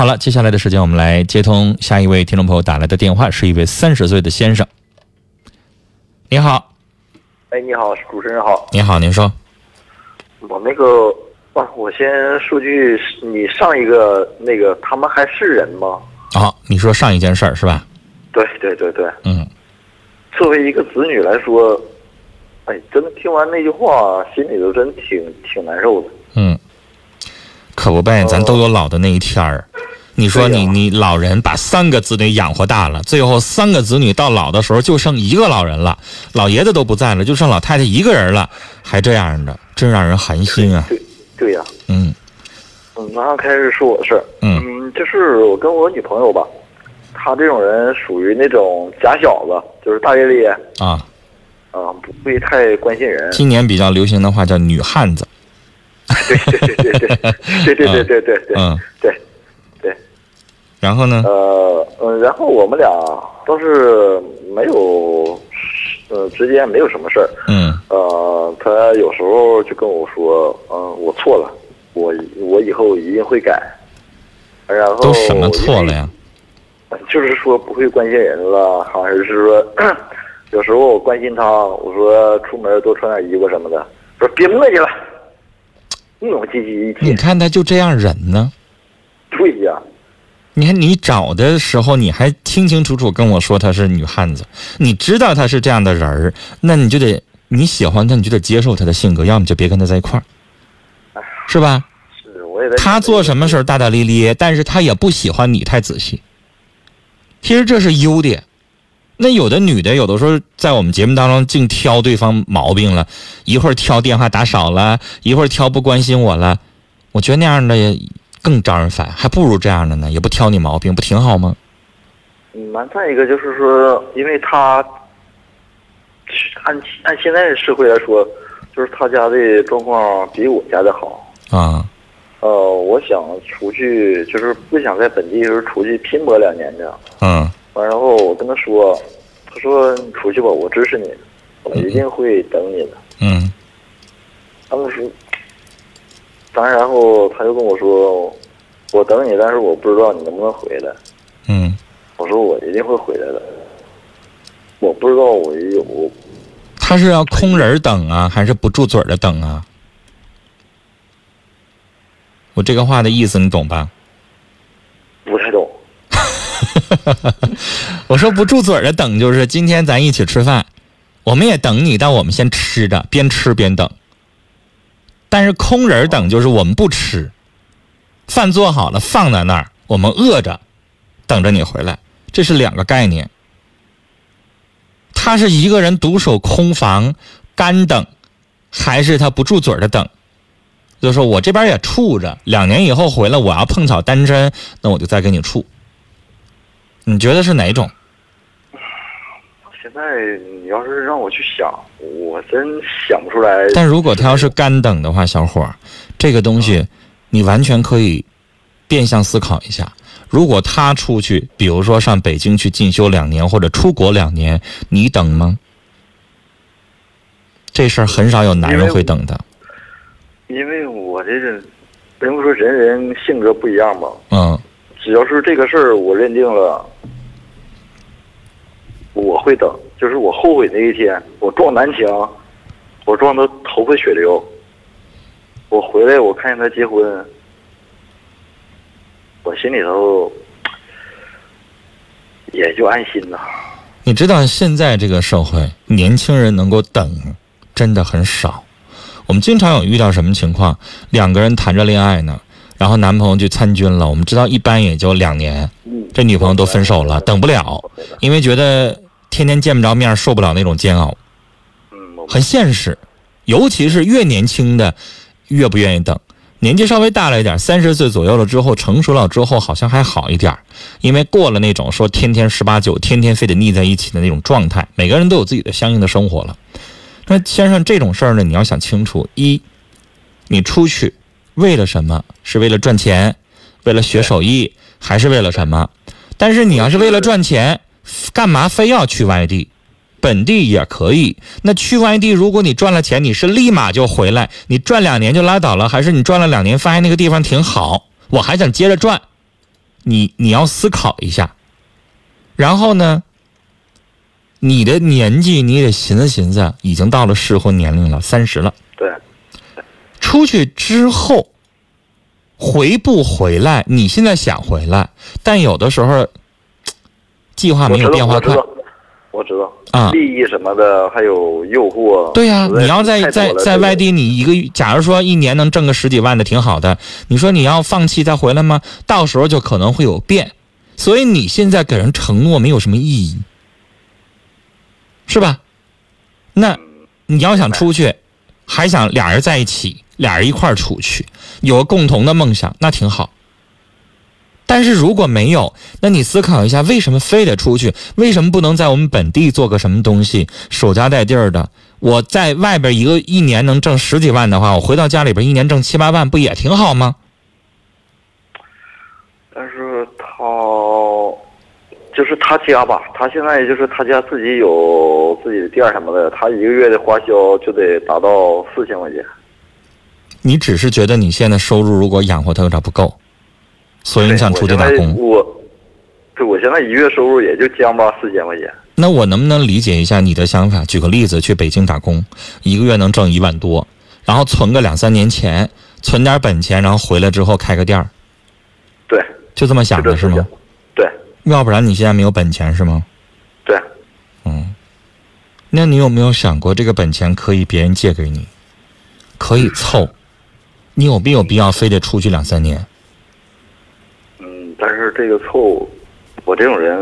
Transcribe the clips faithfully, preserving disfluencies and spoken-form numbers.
好了，接下来的时间我们来接通下一位听众朋友打来的电话，是一位三十岁的先生。你好。哎，你好，主持人好。你好，您说。我那个啊，我先说句，你上一个那个他们还是人吗？啊，你说上一件事儿是吧？对对对对。嗯。作为一个子女来说，哎，真的听完那句话，心里头真挺挺难受的。嗯。可不呗，咱都有老的那一天儿。呃、你说你、啊、你老人把三个子女养活大了，最后三个子女到老的时候就剩一个老人了，老爷子都不在了，就剩老太太一个人了，还这样的，真让人寒心啊！对对呀、啊，嗯，嗯，马上开始说我的事儿。嗯嗯，就是我跟我女朋友吧，她这种人属于那种假小子，就是大咧咧啊啊，不会太关心人。今年比较流行的话叫女汉子。对对对对对对对对对对对，嗯，对对。然后呢？呃嗯，然后我们俩都是没有，呃，之间没有什么事儿。嗯。呃，他有时候就跟我说，嗯、呃，我错了，我我以后一定会改。然后都什么错了呀？就是说不会关心人了，好像是说，有时候我关心他，我说出门多穿点衣服什么的，说别磨叽了。你看他就这样忍呢。对呀、啊、你看你找的时候你还清清楚楚跟我说他是女汉子，你知道他是这样的人，那你就得，你喜欢他你就得接受他的性格，要么就别跟他在一块儿，是吧？是，我也在。他做什么事大大咧咧，但是他也不喜欢你太仔细，其实这是优点。那有的女的有的时候在我们节目当中净挑对方毛病了，一会儿挑电话打少了，一会儿挑不关心我了，我觉得那样的也更招人烦，还不如这样的呢，也不挑你毛病，不挺好吗？嗯，再一个就是说，因为他按按现在的社会来说，就是他家的状况比我家的好啊。呃，我想出去，就是不想在本地就是出去拼搏两年这样。嗯。然后我跟他说，他说你出去吧，我支持你，我一定会等你的。嗯，他们说，当然后他就跟我说，我等你，但是我不知道你能不能回来。嗯，我说我一定会回来的，我不知道我有。他是要空人等啊，还是不住嘴的等啊？我这个话的意思你懂吧？不太懂。我说不住嘴的等，就是今天咱一起吃饭，我们也等你，但我们先吃着，边吃边等。但是空人等就是我们不吃，饭做好了放在那儿，我们饿着等着你回来，这是两个概念。他是一个人独守空房干等，还是他不住嘴的等，就是说我这边也处着，两年以后回来我要碰巧单身，那我就再跟你处。你觉得是哪种？现在你要是让我去想，我真想不出来。但如果他要是干等的话，小伙儿，这个东西你完全可以变相思考一下。如果他出去，比如说上北京去进修两年或者出国两年，你等吗？这事儿很少有男人会等的。因为我这人，人不说人人性格不一样嘛。嗯。只要是这个事儿，我认定了，我会等。就是我后悔那一天，我撞南墙，我撞得头破血流。我回来，我看见他结婚，我心里头也就安心了。你知道现在这个社会，年轻人能够等真的很少。我们经常有遇到什么情况？两个人谈着恋爱呢。然后男朋友去参军了，我们知道一般也就两年，这女朋友都分手了，等不了，因为觉得天天见不着面，受不了那种煎熬，很现实。尤其是越年轻的越不愿意等，年纪稍微大了一点，三十岁左右了之后，成熟了之后好像还好一点，因为过了那种说天天十八九，天天非得腻在一起的那种状态，每个人都有自己的相应的生活了。那先生这种事儿呢，你要想清楚，一，你出去为了什么？是为了赚钱，为了学手艺，还是为了什么？但是你要是为了赚钱，干嘛非要去外地？本地也可以。那去外地，如果你赚了钱，你是立马就回来，你赚两年就拉倒了，还是你赚了两年发现那个地方挺好，我还想接着赚，你你要思考一下。然后呢，你的年纪你得寻思寻思，已经到了适婚年龄了，三十了。对。出去之后回不回来，你现在想回来，但有的时候计划没有变化快。我知道啊，利益什么的，还有诱惑。对呀、啊，你要在在在外地，你一个，假如说一年能挣个十几万的，挺好的。你说你要放弃再回来吗？到时候就可能会有变，所以你现在给人承诺没有什么意义，是吧？那你要想出去，还想俩人在一起，俩人一块儿出去，有个共同的梦想，那挺好。但是如果没有，那你思考一下，为什么非得出去？为什么不能在我们本地做个什么东西？守家带地儿的，我在外边一个一年能挣十几万的话，我回到家里边一年挣七八万，不也挺好吗？但是他就是他家吧，他现在就是他家自己有自己的店什么的，他一个月的花销就得达到四千块钱。你只是觉得你现在收入如果养活他有点不够。所以你想出去打工？我对我现在一月收入也就将吧四千块钱。那我能不能理解一下你的想法？举个例子，去北京打工，一个月能挣一万多，然后存个两三年钱，存点本钱，然后回来之后开个店儿。对，就这么想的是吗？对。要不然你现在没有本钱是吗？对。嗯，那你有没有想过这个本钱可以别人借给你，可以凑，你有没有必要非得出去两三年？但是这个凑，我这种人，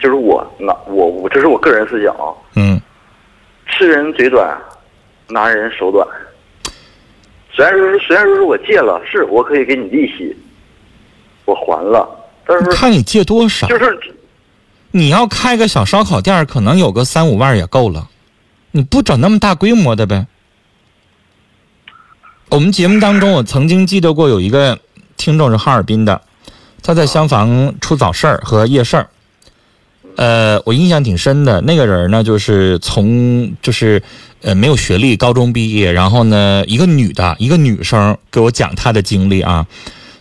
就是我拿我我这是我个人思想啊。嗯，吃人嘴短，拿人手短。虽然说，虽然说是我借了，是我可以给你利息，我还了，但是看你借多少。就是你要开个小烧烤店，可能有个三五万也够了，你不整那么大规模的呗。我们节目当中，我曾经记得过有一个听众是哈尔滨的。他在厢房出早市儿和夜市儿，呃，我印象挺深的。那个人呢，就是从就是呃没有学历，高中毕业，然后呢，一个女的，一个女生给我讲她的经历啊，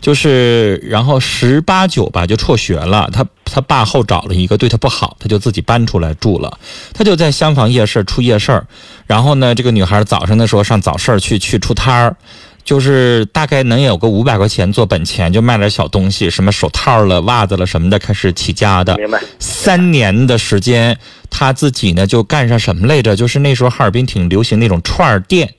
就是然后十八九吧就辍学了，她她爸后找了一个对她不好，她就自己搬出来住了，她就在厢房夜市出夜市儿，然后呢，这个女孩早上的时候上早市去去出摊儿。就是大概能有个五百块钱做本钱，就卖点小东西，什么手套了、袜子了什么的，开始起家的。明白。三年的时间，他自己呢就干上什么来着？就是那时候哈尔滨挺流行那种串店，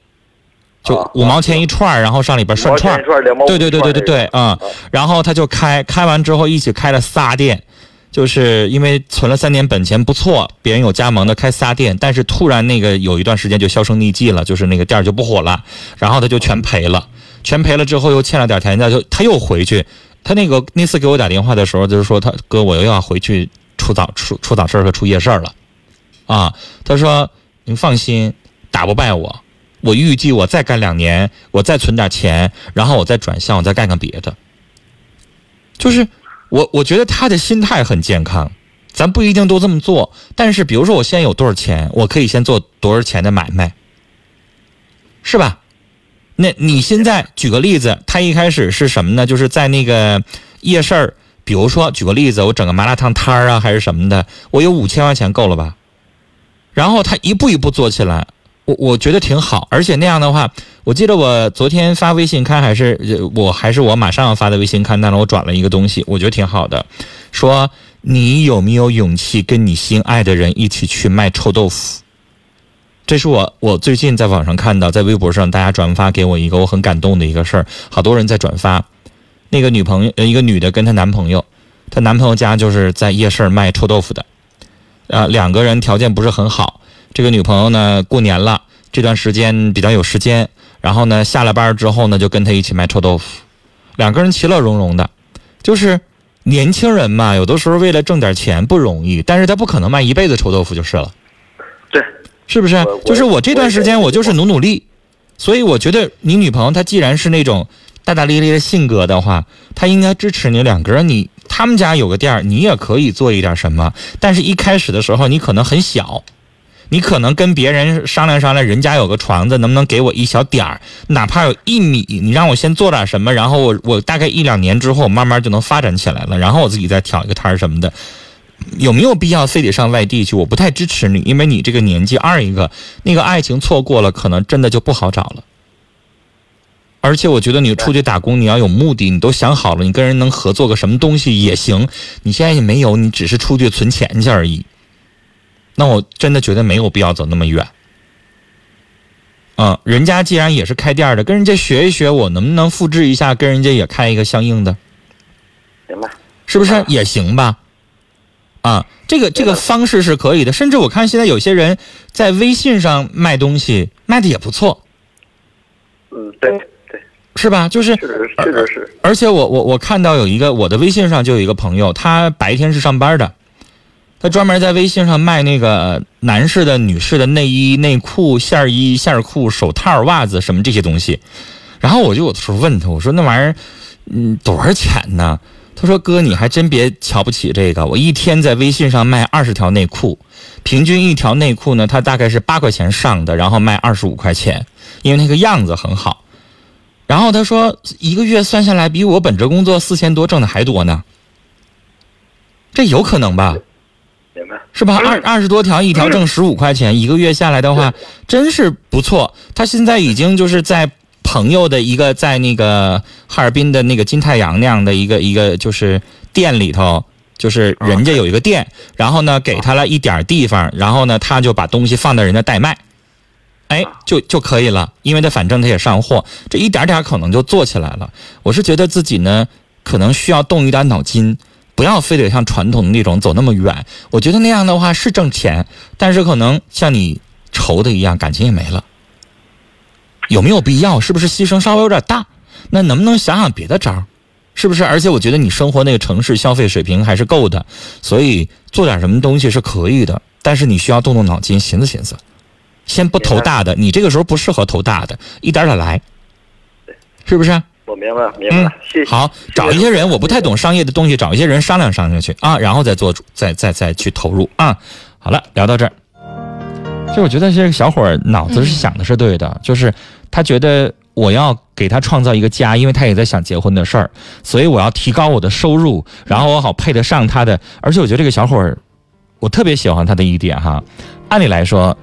就五毛钱一串，啊、然后上里边涮串。一串两毛五。对对对对对对啊！嗯、啊然后他就开，开完之后一起开了仨店，就是因为存了三年本钱不错，别人有加盟的开仨店，但是突然那个有一段时间就销声匿迹了，就是那个店就不火了，然后他就全赔了。全赔了之后又欠了点钱，就他又回去。他那个那次给我打电话的时候，就是说他哥，我又要回去出早出出早市和出夜市了，啊，他说您放心，打不败我，我预计我再干两年，我再存点钱，然后我再转向，我再干干别的。就是我我觉得他的心态很健康，咱不一定都这么做，但是比如说我现在有多少钱，我可以先做多少钱的买卖，是吧？那你现在举个例子，他一开始是什么呢？就是在那个夜市儿，比如说举个例子，我整个麻辣烫摊儿啊，还是什么的，我有五千块钱够了吧？然后他一步一步做起来，我我觉得挺好，而且那样的话，我记得我昨天发微信看，还是我还是我马上要发的微信看，但是我转了一个东西，我觉得挺好的，说你有没有勇气跟你心爱的人一起去卖臭豆腐？这是我我最近在网上看到，在微博上大家转发给我一个我很感动的一个事儿，好多人在转发。那个女朋友，一个女的跟她男朋友，她男朋友家就是在夜市卖臭豆腐的，呃，两个人条件不是很好。这个女朋友呢，过年了这段时间比较有时间，然后呢，下了班之后呢，就跟她一起卖臭豆腐，两个人其乐融融的。就是年轻人嘛，有的时候为了挣点钱不容易，但是他不可能卖一辈子臭豆腐就是了。对。是不是？就是我这段时间我就是努努力，所以我觉得你女朋友她既然是那种大大咧咧的性格的话，她应该支持你两个人。你他们家有个店儿，你也可以做一点什么，但是一开始的时候你可能很小，你可能跟别人商量商量，人家有个床子，能不能给我一小点儿，哪怕有一米，你让我先做点什么，然后我我大概一两年之后，我慢慢就能发展起来了，然后我自己再挑一个摊儿什么的。有没有必要非得上外地去？我不太支持你，因为你这个年纪，二一个那个爱情错过了，可能真的就不好找了。而且我觉得你出去打工，你要有目的，你都想好了，你跟人能合作个什么东西也行。你现在也没有，你只是出去存钱去而已。那我真的觉得没有必要走那么远。嗯，人家既然也是开店的，跟人家学一学，我能不能复制一下，跟人家也开一个相应的？行吧，是不是也行吧？啊，这个这个方式是可以的，甚至我看现在有些人在微信上卖东西，卖的也不错。嗯，对对，是吧？就是确实确实是。而且我我我看到有一个我的微信上就有一个朋友，他白天是上班的，他专门在微信上卖那个男士的、女士的内衣、内裤、线衣、线裤、手套、袜子什么这些东西。然后我就有的时候问他，我说那玩意儿，嗯，多少钱呢？他说：“哥，你还真别瞧不起这个。我一天在微信上卖二十条内裤，平均一条内裤呢，它大概是八块钱上的，然后卖二十五块钱，因为那个样子很好。然后他说，一个月算下来，比我本职工作四千多挣的还多呢。这有可能吧？是吧？二二十多条，一条挣十五块钱，一个月下来的话，真是不错。他现在已经就是在。”朋友的一个在那个哈尔滨的那个金太阳那样的一个一个就是店里头，就是人家有一个店，然后呢给他了一点地方，然后呢他就把东西放到人家代卖，哎，就就可以了，因为他反正他也上货，这一点点可能就做起来了。我是觉得自己呢可能需要动一点脑筋，不要非得像传统的那种走那么远。我觉得那样的话是挣钱，但是可能像你愁的一样，感情也没了。有没有必要？是不是牺牲稍微有点大？那能不能想想别的招？是不是？而且我觉得你生活那个城市消费水平还是够的，所以做点什么东西是可以的。但是你需要动动脑筋，寻思寻思，先不投大的，你这个时候不适合投大的，一点点来，是不是？我明白，明白。嗯、谢谢。好，找一些人，我不太懂商业的东西，找一些人商量商量去啊，然后再做，再再再去投入啊。好了，聊到这儿。就我觉得这个小伙儿脑子是想的是对的，嗯、就是。他觉得我要给他创造一个家，因为他也在想结婚的事儿，所以我要提高我的收入，然后我好配得上他的。而且我觉得这个小伙儿，我特别喜欢他的一点哈。按理来说，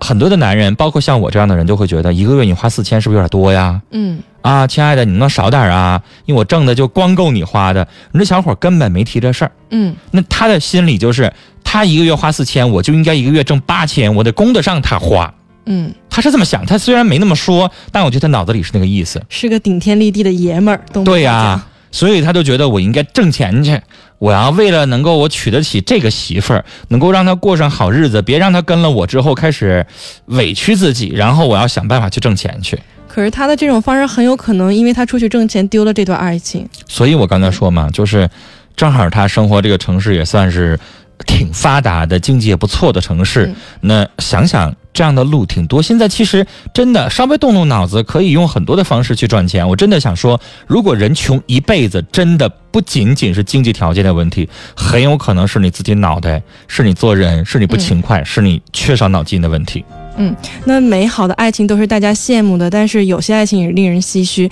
很多的男人，包括像我这样的人，就会觉得一个月你花四千是不是有点多呀？嗯啊，亲爱的，你能少点啊？因为我挣的就光够你花的。你这小伙根本没提这事儿。嗯，那他的心理就是，他一个月花四千，我就应该一个月挣八千，我得供得上他花。嗯，他是这么想，他虽然没那么说，但我觉得他脑子里是那个意思，是个顶天立地的爷们儿。对呀、啊，所以他就觉得我应该挣钱去，我要为了能够我娶得起这个媳妇儿，能够让她过上好日子，别让她跟了我之后开始委屈自己，然后我要想办法去挣钱去。可是他的这种方式很有可能因为他出去挣钱丢了这段爱情。所以我刚才说嘛，就是正好他生活这个城市也算是挺发达的，经济也不错的城市、嗯、那想想这样的路挺多。现在其实真的稍微动动脑子，可以用很多的方式去赚钱。我真的想说，如果人穷一辈子，真的不仅仅是经济条件的问题，很有可能是你自己脑袋，是你做人，是你不勤快、嗯、是你缺少脑筋的问题。嗯，那美好的爱情都是大家羡慕的，但是有些爱情也令人唏嘘。